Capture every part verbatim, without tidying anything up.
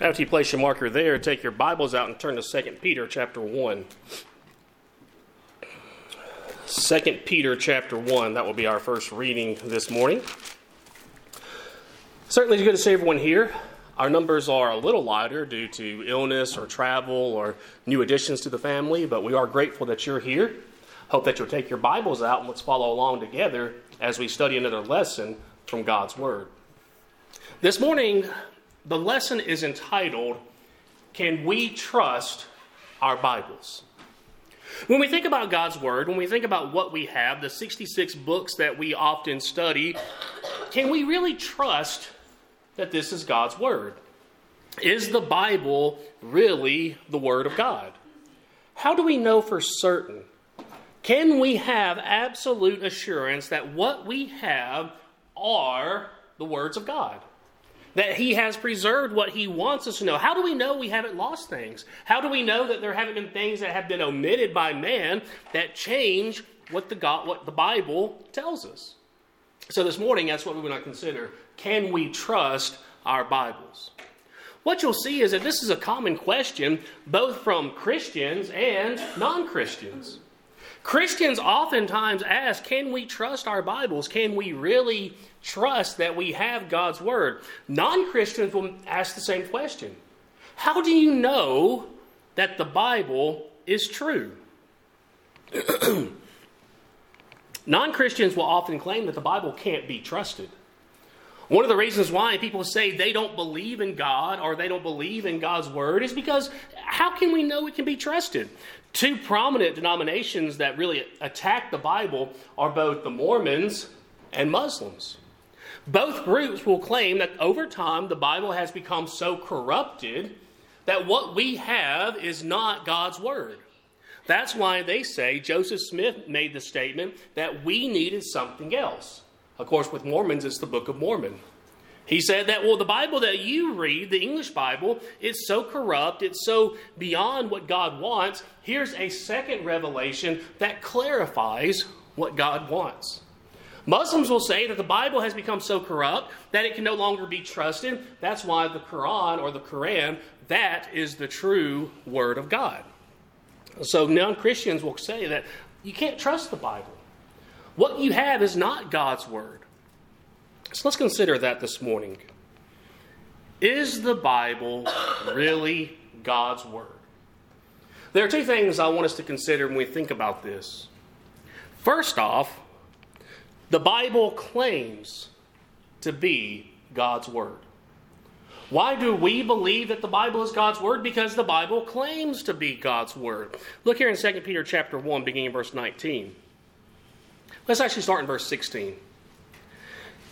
After you place your marker there, take your Bibles out and turn to Second Peter chapter one. Second Peter chapter one, that will be our first reading this morning. Certainly it's good to see everyone here. Our numbers are a little lighter due to illness or travel or new additions to the family, but we are grateful that you're here. Hope that you'll take your Bibles out and let's follow along together as we study another lesson from God's Word. This morning, the lesson is entitled, Can We Trust Our Bibles? When we think about God's Word, when we think about what we have, the sixty-six books that we often study, can we really trust that this is God's Word? Is the Bible really the Word of God? How do we know for certain? Can we have absolute assurance that what we have are the words of God? That He has preserved what He wants us to know. How do we know we haven't lost things? How do we know that there haven't been things that have been omitted by man that change what the God, what the Bible tells us? So this morning, that's what we want to consider. Can we trust our Bibles? What you'll see is that this is a common question, both from Christians and non-Christians. Christians oftentimes ask, can we trust our Bibles? Can we really trust that we have God's Word? Non-Christians will ask the same question. How do you know that the Bible is true? Non-Christians will often claim that the Bible can't be trusted. One of the reasons why people say they don't believe in God or they don't believe in God's Word is because how can we know it can be trusted? Two prominent denominations that really attack the Bible are both the Mormons and Muslims. Both groups will claim that over time the Bible has become so corrupted that what we have is not God's Word. That's why they say Joseph Smith made the statement that we needed something else. Of course, with Mormons, it's the Book of Mormon. He said that, well, the Bible that you read, the English Bible, it's so corrupt, it's so beyond what God wants. Here's a second revelation that clarifies what God wants. Muslims will say that the Bible has become so corrupt that it can no longer be trusted. That's why the Quran, or the Quran, that is the true Word of God. So non-Christians will say that you can't trust the Bible. What you have is not God's Word. So let's consider that this morning. Is the Bible really God's Word? There are two things I want us to consider when we think about this. First off, the Bible claims to be God's Word. Why do we believe that the Bible is God's Word? Because the Bible claims to be God's Word. Look here in Second Peter chapter one, beginning in verse nineteen. Let's actually start in verse sixteen.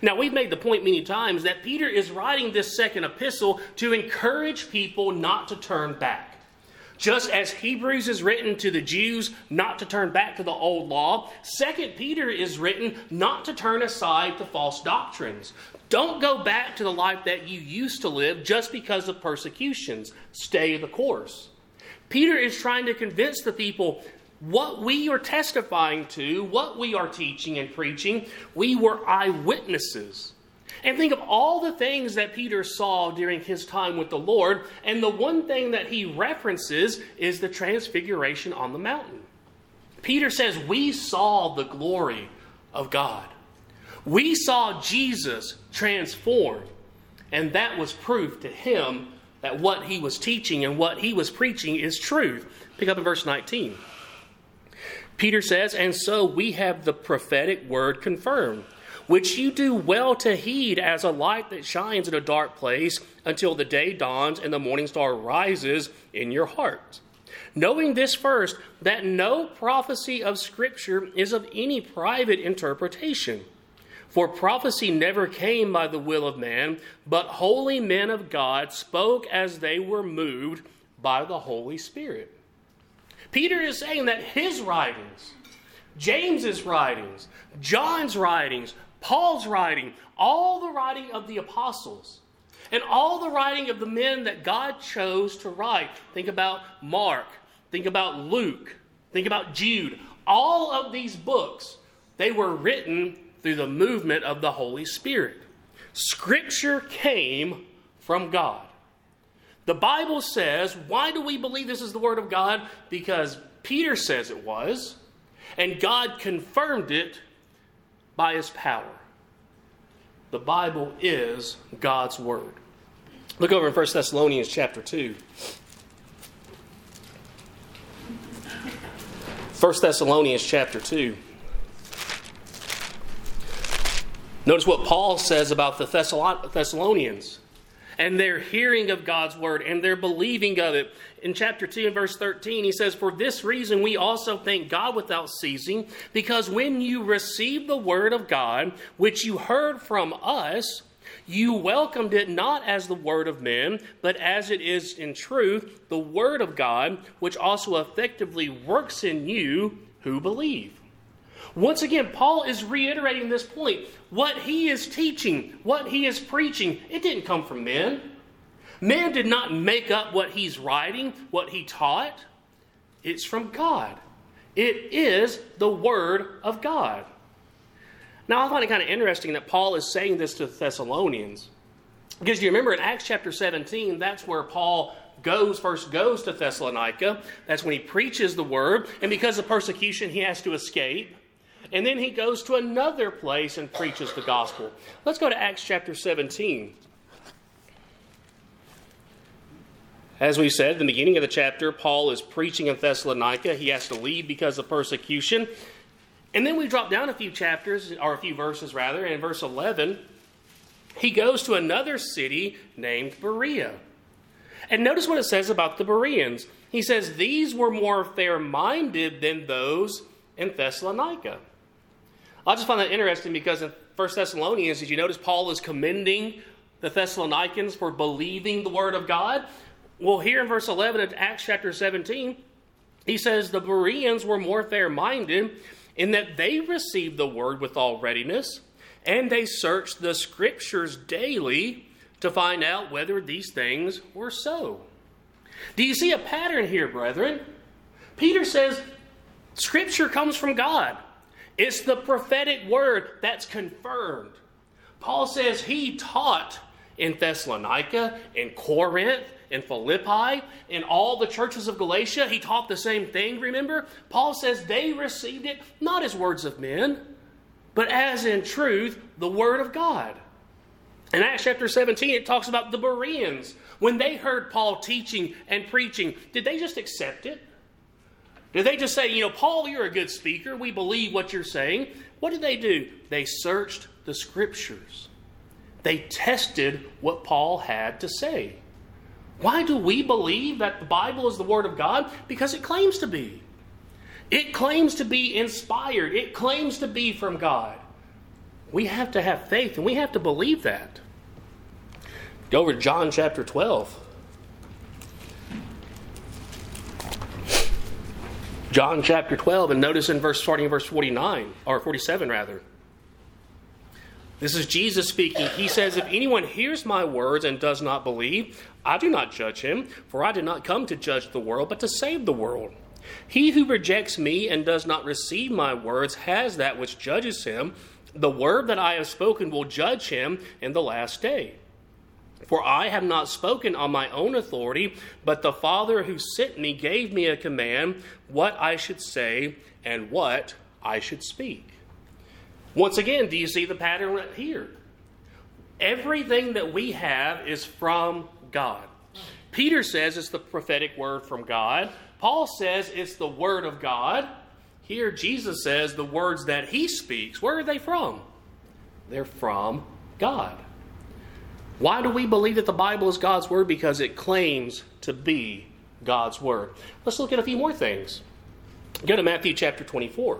Now, we've made the point many times that Peter is writing this second epistle to encourage people not to turn back. Just as Hebrews is written to the Jews not to turn back to the old law, Second Peter is written not to turn aside to false doctrines. Don't go back to the life that you used to live just because of persecutions. Stay the course. Peter is trying to convince the people what we are testifying to, what we are teaching and preaching, we were eyewitnesses. And think of all the things that Peter saw during his time with the Lord, and the one thing that he references is the transfiguration on the mountain. Peter says, we saw the glory of God. We saw Jesus transformed, and that was proof to him that what he was teaching and what he was preaching is truth. Pick up in verse nineteen. Peter says, and so we have the prophetic word confirmed, which you do well to heed as a light that shines in a dark place until the day dawns and the morning star rises in your heart. Knowing this first, that no prophecy of Scripture is of any private interpretation. For prophecy never came by the will of man, but holy men of God spoke as they were moved by the Holy Spirit. Peter is saying that his writings, James's writings, John's writings, Paul's writing, all the writing of the apostles, and all the writing of the men that God chose to write. Think about Mark. Think about Luke. Think about Jude. All of these books, they were written through the movement of the Holy Spirit. Scripture came from God. The Bible says, why do we believe this is the Word of God? Because Peter says it was, and God confirmed it by His power. The Bible is God's Word. Look over in First Thessalonians chapter two. First Thessalonians chapter two. Notice what Paul says about the Thessalonians and their hearing of God's word and their believing of it. In chapter two and verse thirteen, he says, "For this reason we also thank God without ceasing, because when you received the word of God, which you heard from us, you welcomed it not as the word of men, but as it is in truth, the word of God, which also effectively works in you who believe." Once again, Paul is reiterating this point. What he is teaching, what he is preaching, it didn't come from men. Men did not make up what he's writing, what he taught. It's from God. It is the Word of God. Now, I find it kind of interesting that Paul is saying this to the Thessalonians. Because you remember in Acts chapter seventeen, that's where Paul goes first goes to Thessalonica. That's when he preaches the Word. And because of persecution, he has to escape. And then he goes to another place and preaches the gospel. Let's go to Acts chapter seventeen. As we said, at the beginning of the chapter, Paul is preaching in Thessalonica. He has to leave because of persecution. And then we drop down a few chapters, or a few verses rather, and in verse eleven, he goes to another city named Berea. And notice what it says about the Bereans. He says, "These were more fair-minded than those in Thessalonica." I just find that interesting because in First Thessalonians, did you notice Paul is commending the Thessalonians for believing the Word of God? Well, here in verse eleven of Acts chapter seventeen, he says the Bereans were more fair-minded in that they received the Word with all readiness, and they searched the Scriptures daily to find out whether these things were so. Do you see a pattern here, brethren? Peter says Scripture comes from God. It's the prophetic word that's confirmed. Paul says he taught in Thessalonica, in Corinth, in Philippi, in all the churches of Galatia. He taught the same thing, remember? Paul says they received it not as words of men, but as in truth, the Word of God. In Acts chapter seventeen, it talks about the Bereans. When they heard Paul teaching and preaching, did they just accept it? Did they just say, you know, Paul, you're a good speaker. We believe what you're saying. What did they do? They searched the Scriptures. They tested what Paul had to say. Why do we believe that the Bible is the Word of God? Because it claims to be. It claims to be inspired. It claims to be from God. We have to have faith, and we have to believe that. Go over to John chapter twelve. John chapter twelve, and notice in verse starting in verse forty-nine, or forty-seven rather. This is Jesus speaking. He says, "If anyone hears my words and does not believe, I do not judge him, for I did not come to judge the world, but to save the world. He who rejects me and does not receive my words has that which judges him. The word that I have spoken will judge him in the last day. For I have not spoken on my own authority, but the Father who sent me gave me a command, what I should say and what I should speak." Once again, do you see the pattern right here? Everything that we have is from God. Peter says it's the prophetic word from God. Paul says it's the Word of God. Here Jesus says the words that he speaks, where are they from? They're from God. Why do we believe that the Bible is God's Word? Because it claims to be God's Word. Let's look at a few more things. Go to Matthew chapter twenty-four.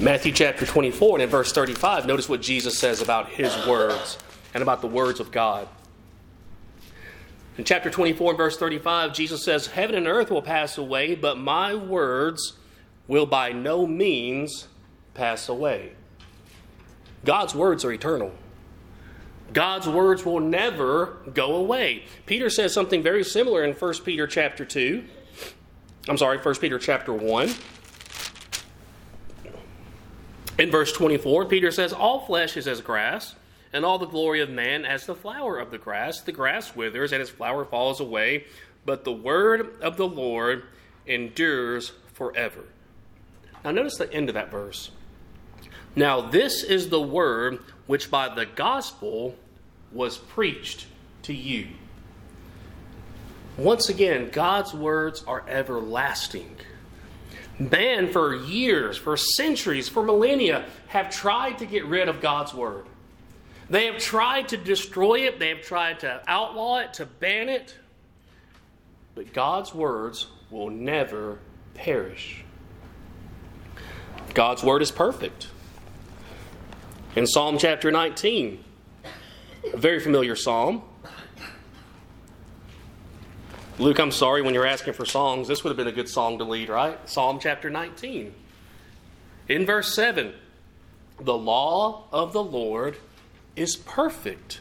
Matthew chapter twenty-four, and in verse thirty-five, notice what Jesus says about his words and about the words of God. In chapter twenty-four, verse thirty-five, Jesus says, "Heaven and earth will pass away, but my words will by no means pass away." God's words are eternal. God's words will never go away. Peter says something very similar in First Peter chapter two. I'm sorry, First Peter chapter one. In verse twenty-four, Peter says, "All flesh is as grass, and all the glory of man as the flower of the grass. The grass withers, and its flower falls away, but the word of the Lord endures forever." Now notice the end of that verse. "Now this is the word which by the gospel was preached to you." Once again, God's words are everlasting. Man, for years, for centuries, for millennia, have tried to get rid of God's word. They have tried to destroy it. They have tried to outlaw it, to ban it. But God's words will never perish. God's word is perfect. In Psalm chapter nineteen, a very familiar psalm. Luke, I'm sorry, when you're asking for songs, this would have been a good song to lead, right? Psalm chapter nineteen. In verse seven, "The law of the Lord is perfect,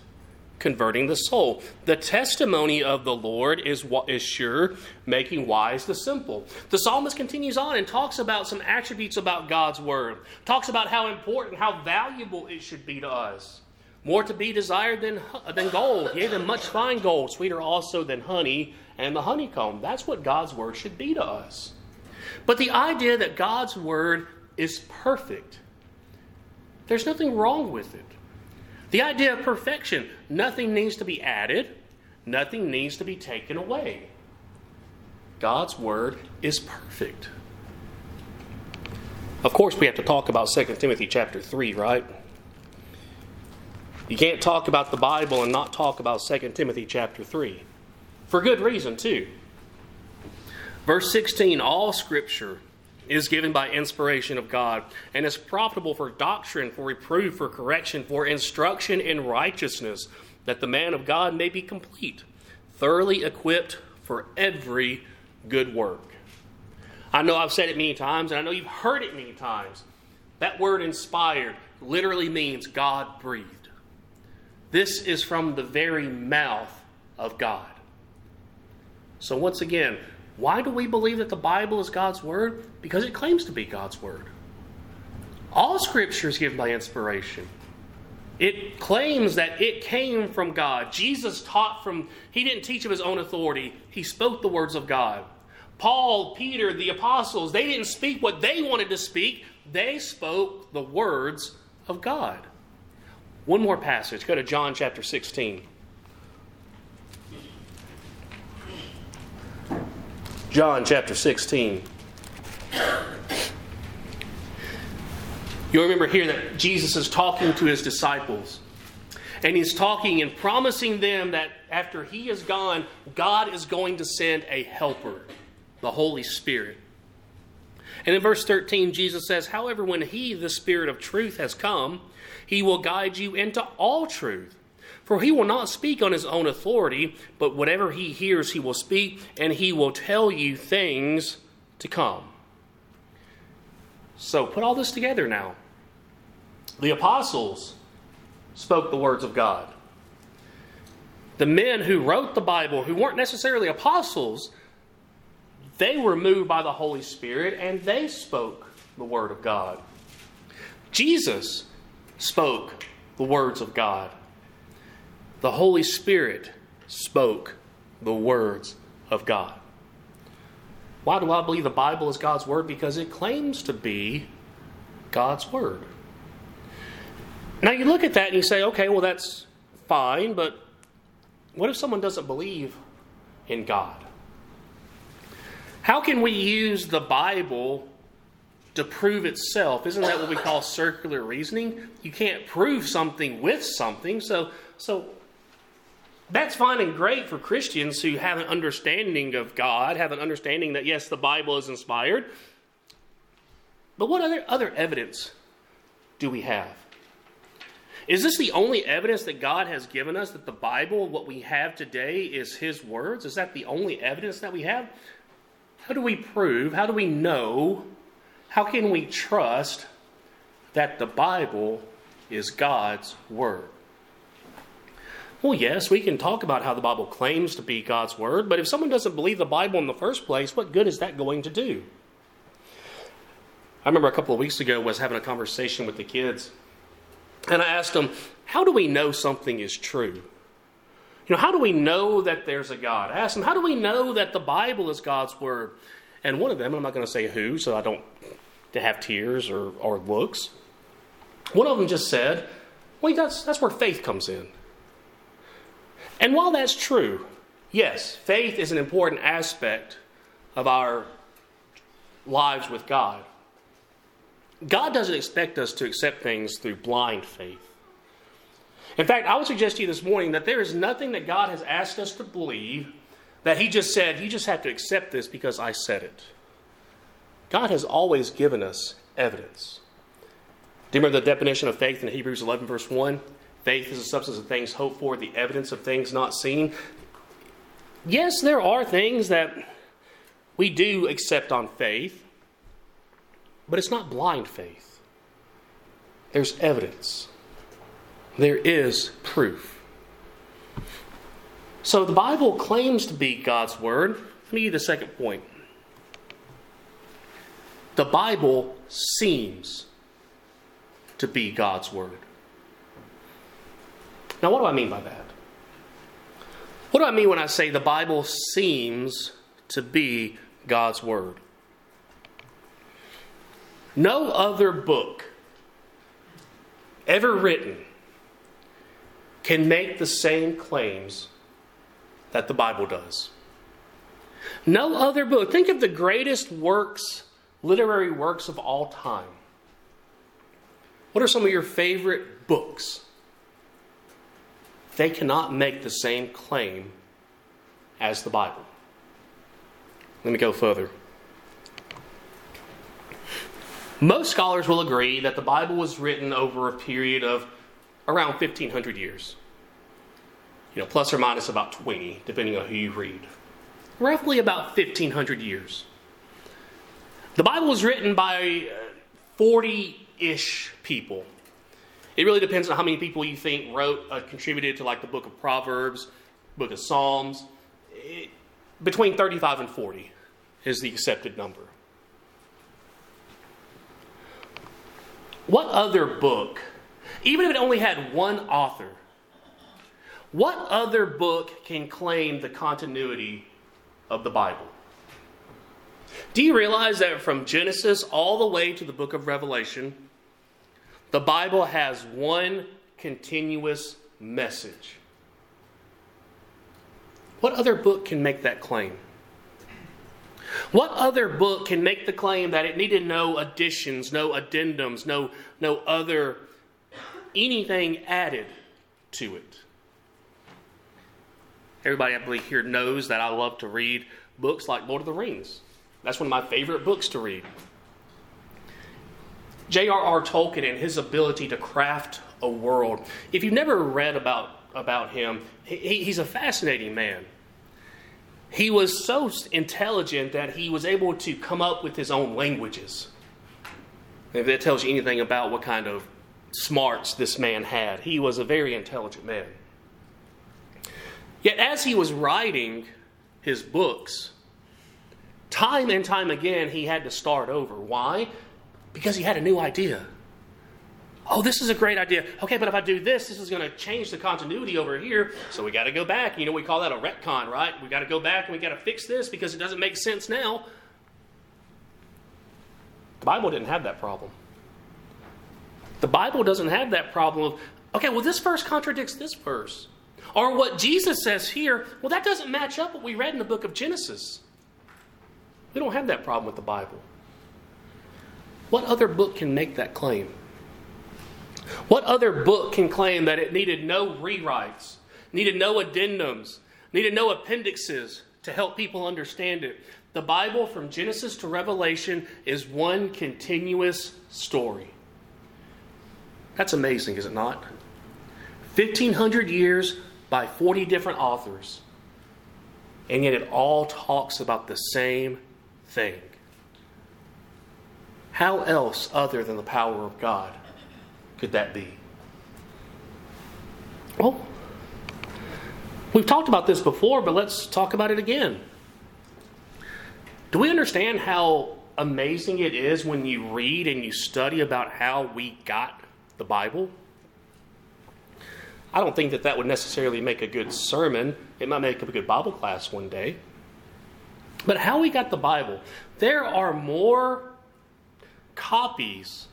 converting the soul. The testimony of the Lord is is sure, making wise the simple." The psalmist continues on and talks about some attributes about God's word. Talks about how important, how valuable it should be to us. "More to be desired than, than gold, yea, than much fine gold, sweeter also than honey and the honeycomb." That's what God's word should be to us. But the idea that God's word is perfect, there's nothing wrong with it. The idea of perfection, nothing needs to be added, nothing needs to be taken away. God's word is perfect. Of course, we have to talk about Second Timothy chapter three, right? You can't talk about the Bible and not talk about Second Timothy chapter three. For good reason, too. Verse sixteen, "All scripture is given by inspiration of God and is profitable for doctrine, for reproof, for correction, for instruction in righteousness, that the man of God may be complete, thoroughly equipped for every good work." I know I've said it many times, and I know you've heard it many times. That word "inspired" literally means God breathed. This is from the very mouth of God. So once again, why do we believe that the Bible is God's word? Because it claims to be God's word. All scripture is given by inspiration. It claims that it came from God. Jesus taught from, he didn't teach of his own authority. He spoke the words of God. Paul, Peter, the apostles, they didn't speak what they wanted to speak. They spoke the words of God. One more passage. Go to John chapter sixteen. John chapter sixteen. You'll remember here that Jesus is talking to his disciples. And he's talking and promising them that after he is gone, God is going to send a helper, the Holy Spirit. And in verse thirteen, Jesus says, "However, when he, the Spirit of truth, has come, he will guide you into all truth. For he will not speak on his own authority, but whatever he hears he will speak, and he will tell you things to come." So put all this together now. The apostles spoke the words of God. The men who wrote the Bible, who weren't necessarily apostles, they were moved by the Holy Spirit, and they spoke the word of God. Jesus spoke the words of God. The Holy Spirit spoke the words of God. Why do I believe the Bible is God's word? Because it claims to be God's word. Now you look at that and you say, okay, well that's fine, but what if someone doesn't believe in God? How can we use the Bible to prove itself? Isn't that what we call circular reasoning? You can't prove something with something. So, so that's fine and great for Christians who have an understanding of God, have an understanding that, yes, the Bible is inspired. But what other, other evidence do we have? Is this the only evidence that God has given us, that the Bible, what we have today, is his words? Is that the only evidence that we have? How do we prove? How do we know? How can we trust that the Bible is God's word? Well, yes, we can talk about how the Bible claims to be God's word, but if someone doesn't believe the Bible in the first place, what good is that going to do? I remember a couple of weeks ago I was having a conversation with the kids, and I asked them, how do we know something is true? You know, how do we know that there's a God? I asked them, how do we know that the Bible is God's word? And one of them, and I'm not going to say who, so I don't have tears or, or looks. One of them just said, well, that's, that's where faith comes in. And while that's true, yes, faith is an important aspect of our lives with God. God doesn't expect us to accept things through blind faith. In fact, I would suggest to you this morning that there is nothing that God has asked us to believe that he just said, you just have to accept this because I said it. God has always given us evidence. Do you remember the definition of faith in Hebrews eleven verse one? Faith is the substance of things hoped for, the evidence of things not seen. Yes, there are things that we do accept on faith, but it's not blind faith. There's evidence. There is proof. So the Bible claims to be God's word. Let me give you the second point. The Bible seems to be God's word. Now, what do I mean by that? What do I mean when I say the Bible seems to be God's word? No other book ever written can make the same claims that the Bible does. No other book. Think of the greatest works, literary works of all time. What are some of your favorite books? They cannot make the same claim as the Bible. Let me go further. Most scholars will agree that the Bible was written over a period of around fifteen hundred years. You know, plus or minus about twenty, depending on who you read. Roughly about fifteen hundred years. The Bible was written by forty-ish people. It really depends on how many people you think wrote, uh, contributed to like the book of Proverbs, book of Psalms. It, between thirty-five and forty is the accepted number. What other book, even if it only had one author, what other book can claim the continuity of the Bible? Do you realize that from Genesis all the way to the book of Revelation, the Bible has one continuous message? What other book can make that claim? What other book can make the claim that it needed no additions, no addendums, no, no other anything added to it? Everybody, I believe, here knows that I love to read books like Lord of the Rings. That's one of my favorite books to read. J R R Tolkien and his ability to craft a world. If you've never read about, about him, he, he's a fascinating man. He was so intelligent that he was able to come up with his own languages. If that tells you anything about what kind of smarts this man had, he was a very intelligent man. Yet as he was writing his books, time and time again he had to start over. Why? Because he had a new idea. Oh, this is a great idea. Okay, but if I do this, this is going to change the continuity over here. So we got to go back. You know, we call that a retcon, right? We got to go back and we got to fix this because it doesn't make sense now. The Bible didn't have that problem. The Bible doesn't have that problem of, okay, well, this verse contradicts this verse. Or what Jesus says here, well, that doesn't match up what we read in the book of Genesis. We don't have that problem with the Bible. What other book can make that claim? What other book can claim that it needed no rewrites, needed no addendums, needed no appendixes to help people understand it? The Bible from Genesis to Revelation is one continuous story. That's amazing, is it not? fifteen hundred years by forty different authors. And yet it all talks about the same thing. How else other than the power of God could that be? Well, we've talked about this before, but let's talk about it again. Do we understand how amazing it is when you read and you study about how we got the Bible? I don't think that that would necessarily make a good sermon. It might make a good Bible class one day. But how we got the Bible. There are more copies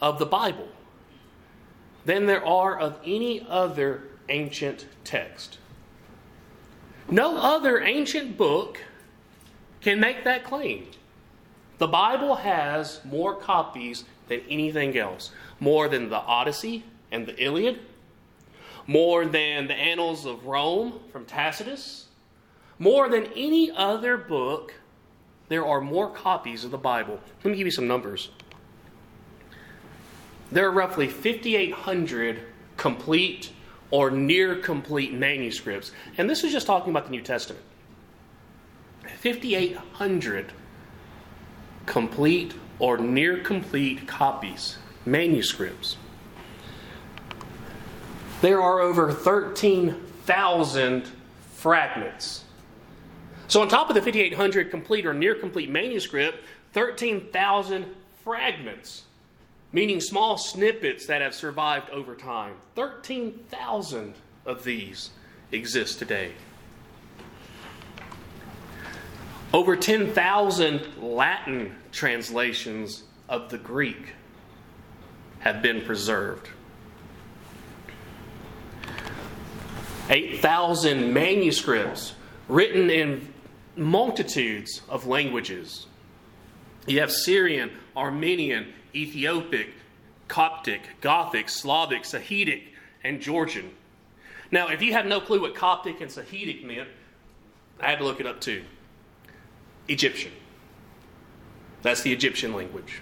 of the Bible than there are of any other ancient text. No other ancient book can make that claim. The Bible has more copies than anything else. More than the Odyssey and the Iliad. More than the Annals of Rome from Tacitus. More than any other book, there are more copies of the Bible. Let me give you some numbers. There are roughly fifty-eight hundred complete or near complete manuscripts. And this is just talking about the New Testament. fifty-eight hundred complete or near complete copies, manuscripts. There are over thirteen thousand fragments. So on top of the fifty-eight hundred complete or near complete manuscript, thirteen thousand fragments, meaning small snippets that have survived over time. thirteen thousand of these exist today. Over ten thousand Latin translations of the Greek have been preserved. eight thousand manuscripts written in multitudes of languages. You have Syrian, Armenian, Ethiopic, Coptic, Gothic, Slavic, Sahidic, and Georgian. Now, if you have no clue what Coptic and Sahidic meant, I had to look it up too. Egyptian. That's the Egyptian language.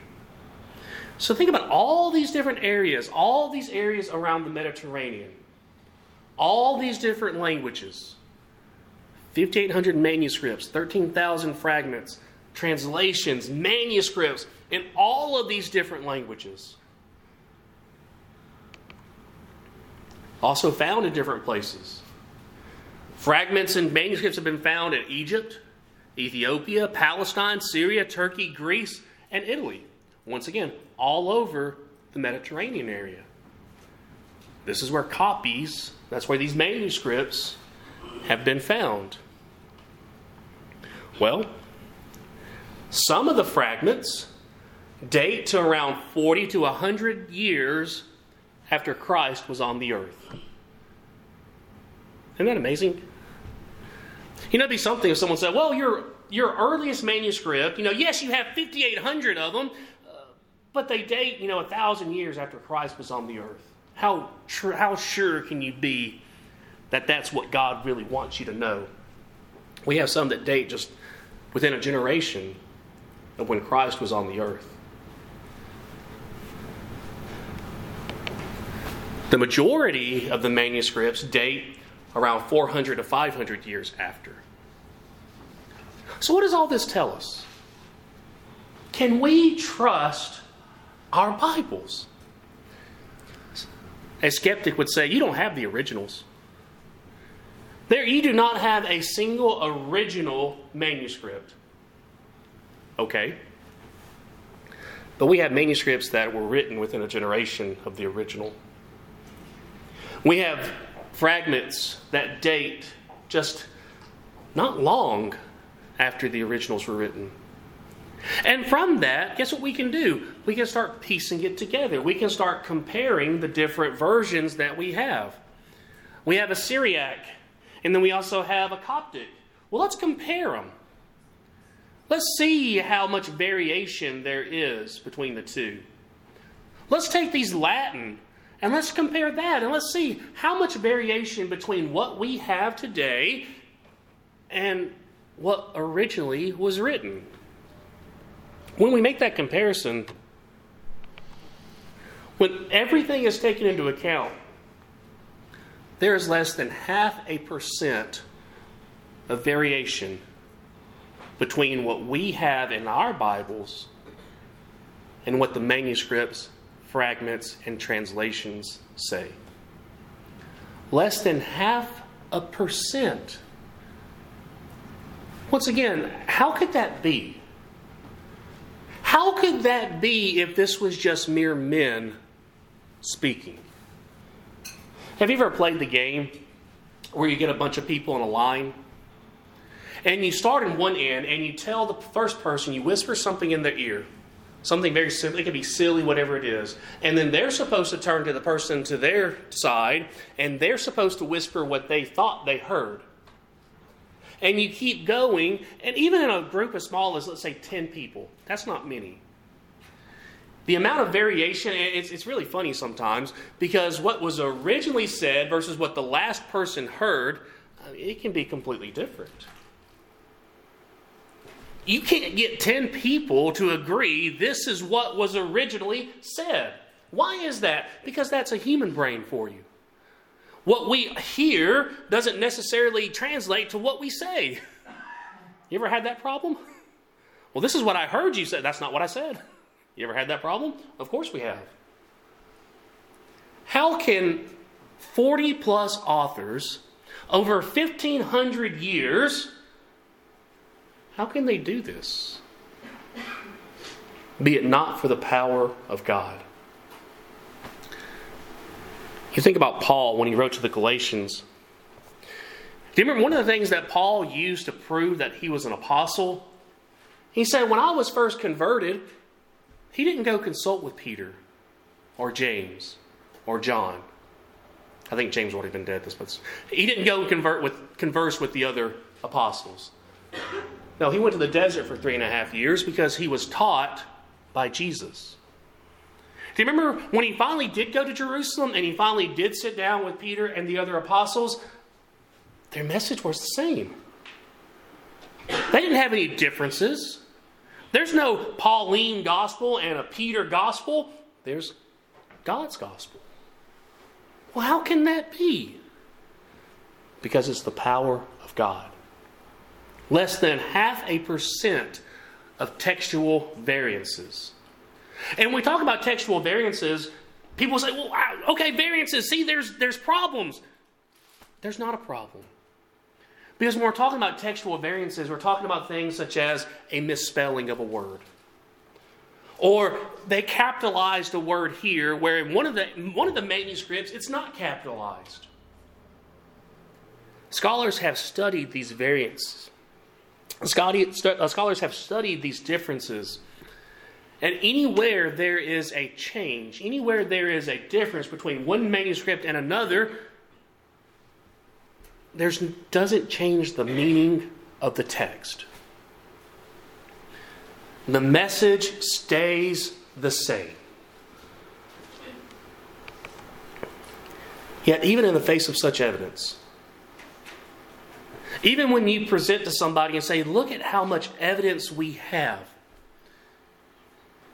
So think about all these different areas, all these areas around the Mediterranean. All these different languages, fifty-eight hundred manuscripts, thirteen thousand fragments, translations, manuscripts in all of these different languages. Also found in different places. Fragments and manuscripts have been found in Egypt, Ethiopia, Palestine, Syria, Turkey, Greece, and Italy. Once again, all over the Mediterranean area. This is where copies, that's where these manuscripts have been found. Well, some of the fragments date to around forty to one hundred years after Christ was on the earth. Isn't that amazing? You know, it'd be something if someone said, well, your, your earliest manuscript, you know, yes, you have fifty-eight hundred of them, uh, but they date, you know, one thousand years after Christ was on the earth. How tr- how sure can you be that that's what God really wants you to know? We have some that date just within a generation of when Christ was on the earth. The majority of the manuscripts date around four hundred to five hundred years after. So what does all this tell us? Can we trust our Bibles? A skeptic would say, you don't have the originals. There, you do not have a single original manuscript. Okay. But we have manuscripts that were written within a generation of the original. We have fragments that date just not long after the originals were written. And from that, guess what we can do? We can start piecing it together. We can start comparing the different versions that we have. We have a Syriac, and then we also have a Coptic. Well, let's compare them. Let's see how much variation there is between the two. Let's take these Latin, and let's compare that, and let's see how much variation between what we have today and what originally was written. When we make that comparison, when everything is taken into account, there is less than half a percent of variation between what we have in our Bibles and what the manuscripts, fragments, and translations say. Less than half a percent. Once again, how could that be? How could that be if this was just mere men speaking? Have you ever played the game where you get a bunch of people in a line? And you start in one end and you tell the first person, you whisper something in their ear. Something very simple. It could be silly, whatever it is. And then they're supposed to turn to the person to their side and they're supposed to whisper what they thought they heard. And you keep going, and even in a group as small as, let's say, ten people, that's not many. The amount of variation, it's, it's really funny sometimes, because what was originally said versus what the last person heard, it can be completely different. You can't get ten people to agree this is what was originally said. Why is that? Because that's a human brain for you. What we hear doesn't necessarily translate to what we say. You ever had that problem? Well, this is what I heard you say. That's not what I said. You ever had that problem? Of course we have. How can forty plus authors over fifteen hundred years, how can they do this? Be it not for the power of God. You think about Paul when he wrote to the Galatians. Do you remember one of the things that Paul used to prove that he was an apostle? He said, when I was first converted, he didn't go consult with Peter or James or John. I think James would have been dead. This, but he didn't go and convert with, converse with the other apostles. No, he went to the desert for three and a half years because he was taught by Jesus. Do you remember when he finally did go to Jerusalem and he finally did sit down with Peter and the other apostles? Their message was the same. They didn't have any differences. There's no Pauline gospel and a Peter gospel. There's God's gospel. Well, how can that be? Because it's the power of God. Less than half a percent of textual variances. And when we talk about textual variances, people say, well, okay, variances, see, there's there's problems. There's not a problem. Because when we're talking about textual variances, we're talking about things such as a misspelling of a word. Or they capitalized a word here where in one of the, one of the manuscripts, it's not capitalized. Scholars have studied these variants. Scholars have studied these differences. And anywhere there is a change, anywhere there is a difference between one manuscript and another, there doesn't change the meaning of the text. The message stays the same. Yet even in the face of such evidence, even when you present to somebody and say, look at how much evidence we have,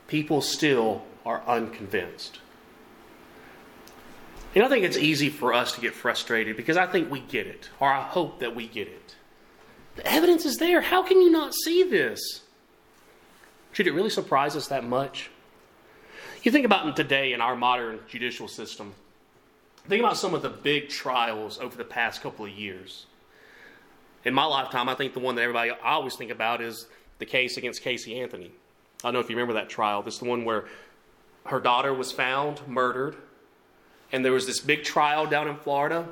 people still are unconvinced. And I think it's easy for us to get frustrated because I think we get it, or I hope that we get it. The evidence is there. How can you not see this? Should it really surprise us that much? You think about today in our modern judicial system. Think about some of the big trials over the past couple of years. In my lifetime, I think the one that everybody I always think about is the case against Casey Anthony. I don't know if you remember that trial. This is the one where her daughter was found, murdered. And there was this big trial down in Florida.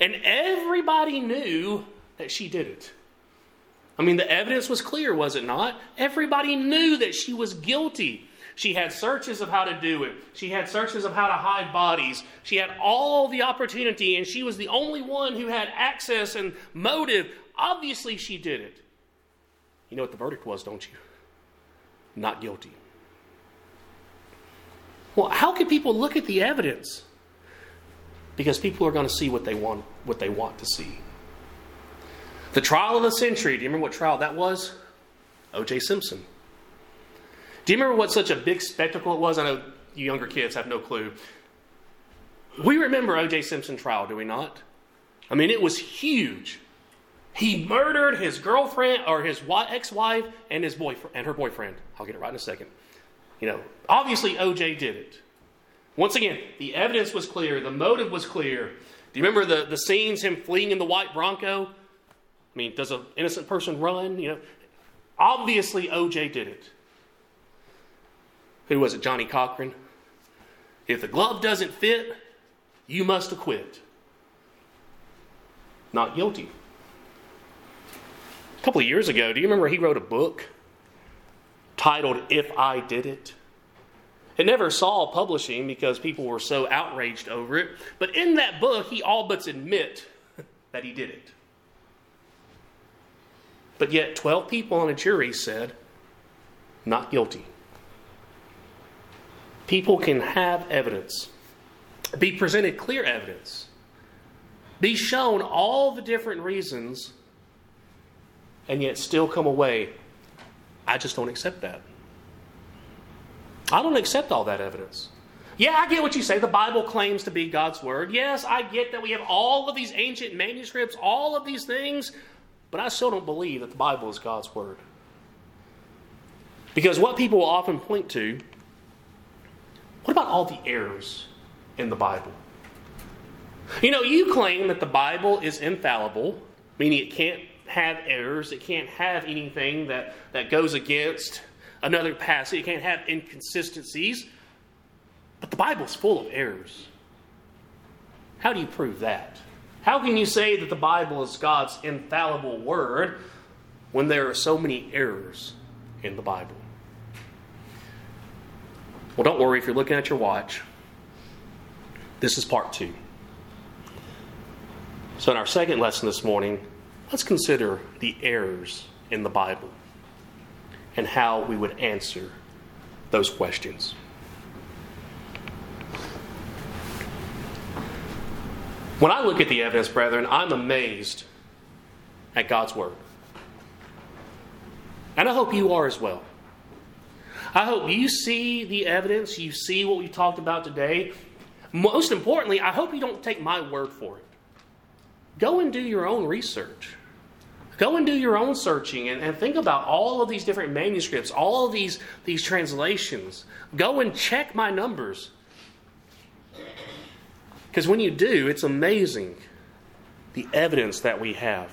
And everybody knew that she did it. I mean, the evidence was clear, was it not? Everybody knew that she was guilty. She had searches of how to do it. She had searches of how to hide bodies. She had all the opportunity, and she was the only one who had access and motive. Obviously, she did it. You know what the verdict was, don't you? Not guilty. Well, how can people look at the evidence? Because people are going to see what they want, what they want to see. The trial of the century. Do you remember what trial that was? O J Simpson. Do you remember what such a big spectacle it was? I know you younger kids have no clue. We remember O J Simpson trial, do we not? I mean, it was huge. He murdered his girlfriend or his ex-wife and his boyfriend and her boyfriend. I'll get it right in a second. You know, obviously O J did it. Once again, the evidence was clear. The motive was clear. Do you remember the, the scenes, him fleeing in the white Bronco? I mean, does an innocent person run? You know, obviously O J did it. Who was it? Johnny Cochran. If the glove doesn't fit, you must acquit. Not guilty. A couple of years ago, do you remember he wrote a book titled If I Did It? It never saw publishing because people were so outraged over it. But in that book, he all but admit that he did it. But yet twelve people on a jury said, not guilty. People can have evidence. Be presented clear evidence. Be shown all the different reasons and yet still come away, I just don't accept that. I don't accept all that evidence. Yeah, I get what you say. The Bible claims to be God's word. Yes, I get that we have all of these ancient manuscripts, all of these things, but I still don't believe that the Bible is God's word. Because what people will often point to, what about all the errors in the Bible? You know, you claim that the Bible is infallible, meaning it can't have errors, it can't have anything that, that goes against another passage, it can't have inconsistencies, but the Bible's full of errors. How do you prove that? How can you say that the Bible is God's infallible word when there are so many errors in the Bible? Well, don't worry if you're looking at your watch. This is part two. So in our second lesson this morning, let's consider the errors in the Bible and how we would answer those questions. When I look at the evidence, brethren, I'm amazed at God's word. And I hope you are as well. I hope you see the evidence, you see what we talked about today. Most importantly, I hope you don't take my word for it. Go and do your own research. Go and do your own searching and, and think about all of these different manuscripts, all of these, these translations. Go and check my numbers. Because when you do, it's amazing the evidence that we have.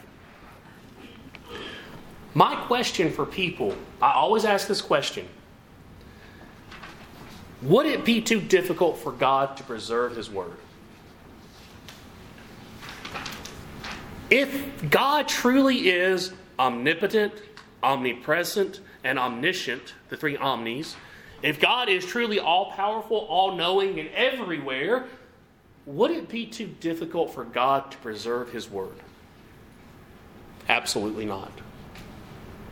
My question for people, I always ask this question. Would it be too difficult for God to preserve His Word? If God truly is omnipotent, omnipresent, and omniscient, the three omnis, if God is truly all-powerful, all-knowing, and everywhere, would it be too difficult for God to preserve His Word? Absolutely not.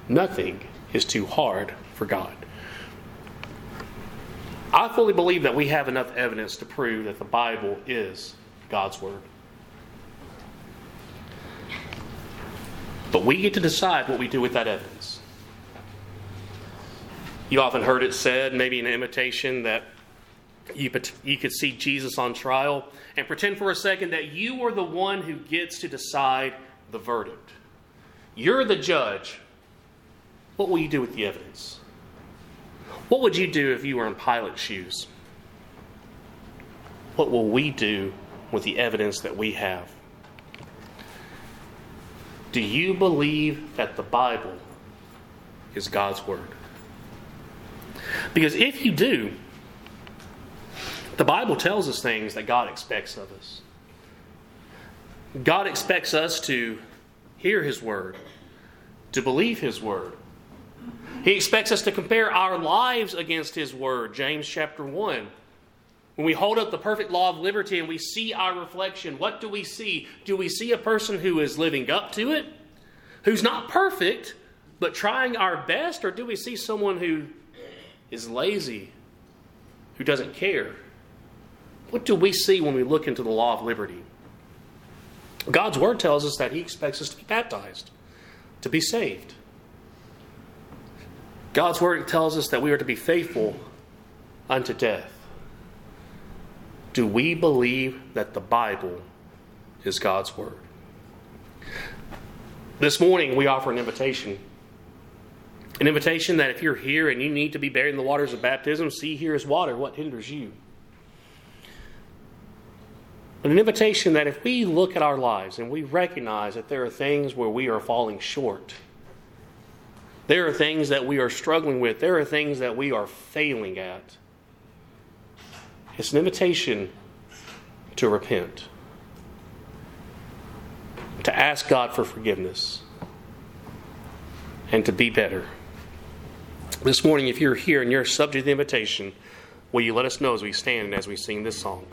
Nothing is too hard for God. I fully believe that we have enough evidence to prove that the Bible is God's Word. But we get to decide what we do with that evidence. You often heard it said, maybe in imitation, that you you could see Jesus on trial and pretend for a second that you are the one who gets to decide the verdict. You're the judge. What will you do with the evidence? What would you do if you were in Pilate's shoes? What will we do with the evidence that we have? Do you believe that the Bible is God's Word? Because if you do, the Bible tells us things that God expects of us. God expects us to hear His Word, to believe His Word. He expects us to compare our lives against His Word, James chapter one. When we hold up the perfect law of liberty and we see our reflection, what do we see? Do we see a person who is living up to it? Who's not perfect, but trying our best? Or do we see someone who is lazy, who doesn't care? What do we see when we look into the law of liberty? God's Word tells us that He expects us to be baptized, to be saved. God's Word tells us that we are to be faithful unto death. Do we believe that the Bible is God's Word? This morning we offer an invitation. An invitation that if you're here and you need to be buried in the waters of baptism, see, here is water. What hinders you? But an invitation that if we look at our lives and we recognize that there are things where we are falling short, there are things that we are struggling with, there are things that we are failing at, it's an invitation to repent, to ask God for forgiveness, and to be better. This morning, if you're here and you're subject to the invitation, will you let us know as we stand and as we sing this song?